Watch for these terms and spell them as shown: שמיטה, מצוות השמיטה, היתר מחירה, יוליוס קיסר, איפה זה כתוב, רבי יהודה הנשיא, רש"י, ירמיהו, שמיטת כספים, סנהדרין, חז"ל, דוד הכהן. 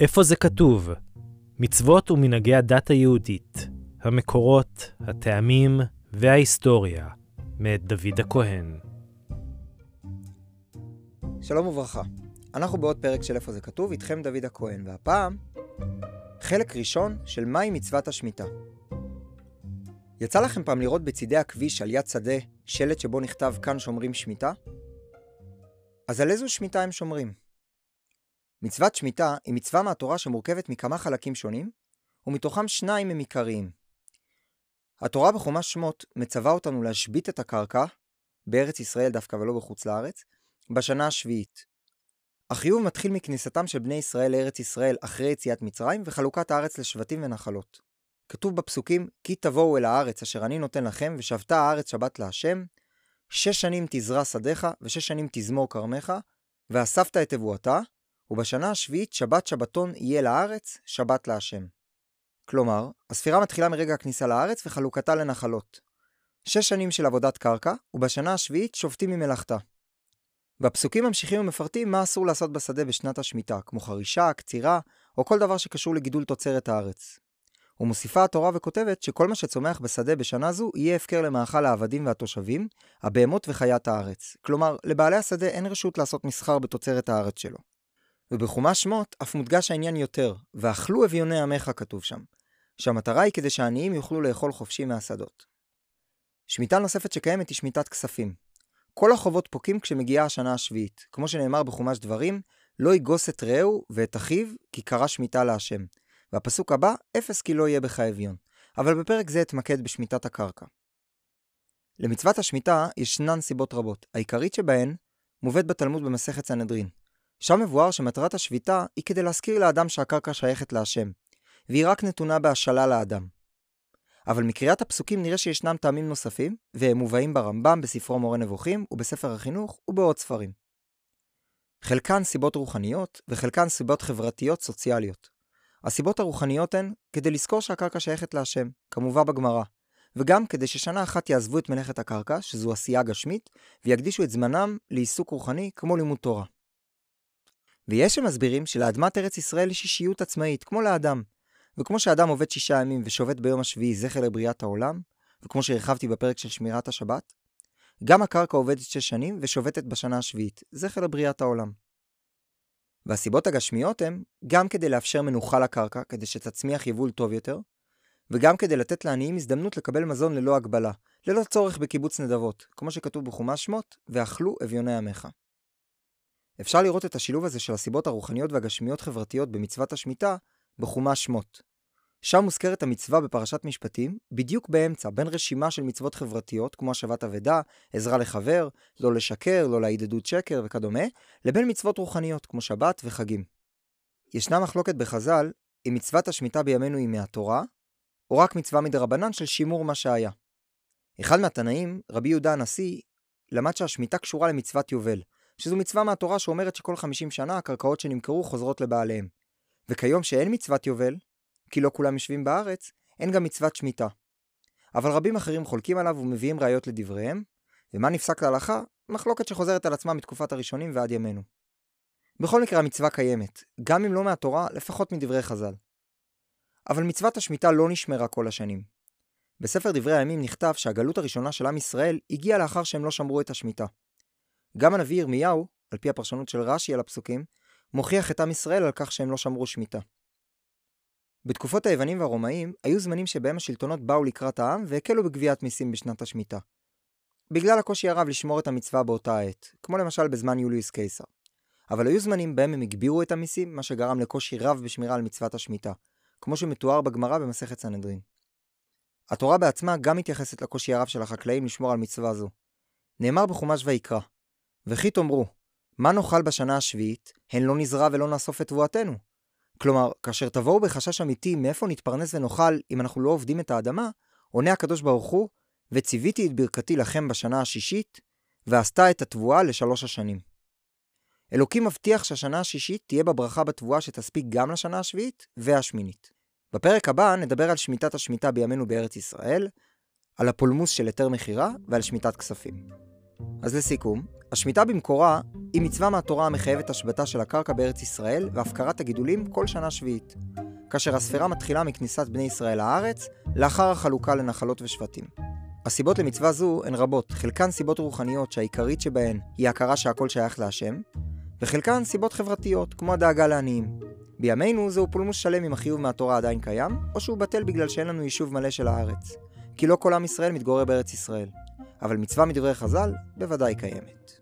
איפה זה כתוב? מצוות ומנהגי הדת היהודית, המקורות, הטעמים וההיסטוריה, מאת דוד הכהן. שלום וברכה, אנחנו בעוד פרק של איפה זה כתוב, איתכם דוד הכהן, והפעם חלק ראשון של מהי מצוות השמיטה. יצא לכם פעם לראות בצדי הכביש על יד שדה שלט שבו נכתב כאן שומרים שמיטה? אז על איזו שמיטה הם שומרים? מצוות שמיטה היא מצווה מהתורה שמורכבת מכמה חלקים שונים, ומתוכם שניים הם עיקריים. התורה בחומש שמות מצווה אותנו להשבית את הקרקע, בארץ ישראל דווקא ולא בחוץ לארץ, בשנה השביעית. החיוב מתחיל מכניסתם של בני ישראל לארץ ישראל אחרי יציאת מצרים וחלוקת הארץ לשבטים ונחלות. כתוב בפסוקים, כי תבואו אל הארץ אשר אני נותן לכם, ושבתה הארץ שבת להשם, 6 שנים תזרע שדיך, ו6 שנים תזמור כרמך, ואספת את תבואתה, ובשנה השביעית שבת שבתון יהיה לארץ, שבת להשם. כלומר, הספירה מתחילה מרגע הכניסה לארץ וחלוקתה לנחלות. 6 שנים של עבודת קרקע, ובשנה השביעית שובתים ממלאכתה. בפסוקים ממשיכים ומפרטים מה אסור לעשות בשדה בשנת השמיטה, כמו חרישה, קצירה, או כל דבר שקשור לגידול תוצרת הארץ. ומוסיפה התורה וכותבת שכל מה שצומח בשדה בשנה זו יהיה הפקר למאכל העבדים והתושבים, הבהמות וחיית הארץ. כלומר, לבעלי השדה אין רשות לעשות מסחר בתוצרת הארץ שלו. ובחומש שמות אף מודגש העניין יותר, ואכלו אביוני עמך כתוב שם, שהמטרה היא כדי שהעניים יוכלו לאכול חופשי מהשדות. שמיטה נוספת שקיימת היא שמיטת כספים. כל החובות פוקים כשמגיעה השנה השביעית, כמו שנאמר בחומש דברים, לא יגוס את רעהו ואת אחיו, כי קרא שמיטה להשם. והפסוק הבא, 0 כי לא יהיה בך אביון. אבל בפרק זה התמקד בשמיטת הקרקע. למצוות השמיטה ישנן סיבות רבות, העיקרית שבהן מובאת בתלמוד במסכת סנהדרין. שם מבואר שמטרת השביטה היא כדי להזכיר לאדם שהקרקע שייכת להשם, והיא רק נתונה בהשאלה לאדם. אבל מקריאת הפסוקים נראה שישנם טעמים נוספים, והם מובאים ברמב"ם, בספרו מורה נבוכים, ובספר החינוך, ובעוד ספרים. חלקן סיבות רוחניות, וחלקן סיבות חברתיות סוציאליות. הסיבות הרוחניות הן כדי לזכור שהקרקע שייכת להשם, כמובן בגמרא, וגם כדי ששנה אחת יעזבו את מלאכת הקרקע, שזו עשייה גשמית, ויקדישו את זמנם לעיסוק רוחני כמו לימוד תורה. ויש שמסבירים שלאדמת ארץ ישראל יש אישיות עצמאית, כמו לאדם. וכמו שאדם עובד 6 ימים ושובת ביום השביעי זכר לבריאת העולם, וכמו שהרחבתי בפרק של שמירת השבת, גם הקרקע עובדת 6 שנים ושובתת בשנה השביעית, זכר לבריאת העולם. והסיבות הגשמיות הן גם כדי לאפשר מנוחה לקרקע, כדי שתצמיח יבול טוב יותר, וגם כדי לתת לעניים הזדמנות לקבל מזון ללא הגבלה, ללא צורך בקיבוץ נדבות, כמו שכתוב בחומש שמות, ואכלו אביוני עמך. אפשר לראות את השילוב הזה של הסיבות הרוחניות והגשמיות חברתיות במצוות השמיטה בחומש שמות. שם מוזכרת המצווה בפרשת משפטים, בדיוק באמצע, בין רשימה של מצוות חברתיות, כמו השבת אבדה, עזרה לחבר, לא לשקר, לא להעיד עדות שקר וכדומה, לבין מצוות רוחניות, כמו שבת וחגים. ישנה מחלוקת בחזל, אם מצוות השמיטה בימינו היא מהתורה, או רק מצווה מדרבנן של שימור מה שהיה. אחד מהתנאים, רבי יהודה הנשיא, למד שהשמיטה קשורה למצוות יובל, שזו מצווה מהתורה שאומרת שכל 50 שנה הקרקעות שנמכרו חוזרות לבעליהם. וכיום שאין מצוות יובל, כי לא כולם יושבים בארץ, אין גם מצוות שמיטה. אבל רבים אחרים חולקים עליו ומביאים ראיות לדבריהם, ומה נפסק להלכה? מחלוקת שחוזרת על עצמה מתקופת הראשונים ועד ימינו. בכל מקרה המצווה קיימת, גם אם לא מהתורה, לפחות מדברי חז"ל. אבל מצוות השמיטה לא נשמרה כל השנים. בספר דברי הימים נכתב שהגלות הראשונה של עם ישראל הגיעה לאחר שהם לא שמרו את השמיטה. גם הנביא ירמיהו, על פי הפרשנות של רש"י על הפסוקים, מוכיח את עם ישראל על כך שהם לא שמרו שמיטה. בתקופות היוונים והרומאים היו זמנים שבהם השלטונות באו לקראת העם והקלו בגביית מיסים בשנת השמיטה. בגלל הקושי הרב לשמור את המצווה באותה העת, כמו למשל בזמן יוליוס קיסר. אבל היו זמנים בהם הם הגבירו את המיסים, מה שגרם לקושי רב בשמירה על מצוות השמיטה, כמו שמתואר בגמרא במסכת סנהדרין. התורה בעצמה גם מתייחסת לקושי הרב של החקלאים לשמור על מצווה זו. נאמר בחומש ויקרא, וכי תאמרו, מה נאכל בשנה השביעית, הן לא נזרע ולא נאסוף את תבואתנו. כלומר, כאשר תבואו בחשש אמיתי מאיפה נתפרנס ונאכל אם אנחנו לא עובדים את האדמה, עונה הקדוש ברוך הוא, וציוויתי את ברכתי לכם בשנה השישית, ועשתה את התבואה ל3 השנים. אלוקים מבטיח שהשנה השישית תהיה בברכה בתבואה שתספיק גם לשנה השביעית והשמינית. בפרק הבא נדבר על שמיטת השמיטה בימינו בארץ ישראל, על הפולמוס של היתר מחירה ועל שמיטת כספים. אז לסיכום, השמיטה במקורה היא מצווה מהתורה המחייבת השבתה של הקרקע בארץ ישראל והפקרת הגידולים כל שנה שביעית, כאשר הספירה מתחילה מכניסת בני ישראל לארץ לאחר החלוקה לנחלות ושבטים. הסיבות למצווה זו הן רבות, חלקן סיבות רוחניות שהעיקרית שבהן היא הכרה שהכל שייך להשם, וחלקן סיבות חברתיות כמו הדאגה לעניים. בימינו זהו פולמוס שלם אם החיוב מהתורה עדיין קיים, או שהוא בטל בגלל שאין לנו יישוב מלא של הארץ, כי לא כל עם ישראל מתגורר בארץ ישראל. אבל מצווה מדברי חז"ל בוודאי קיימת.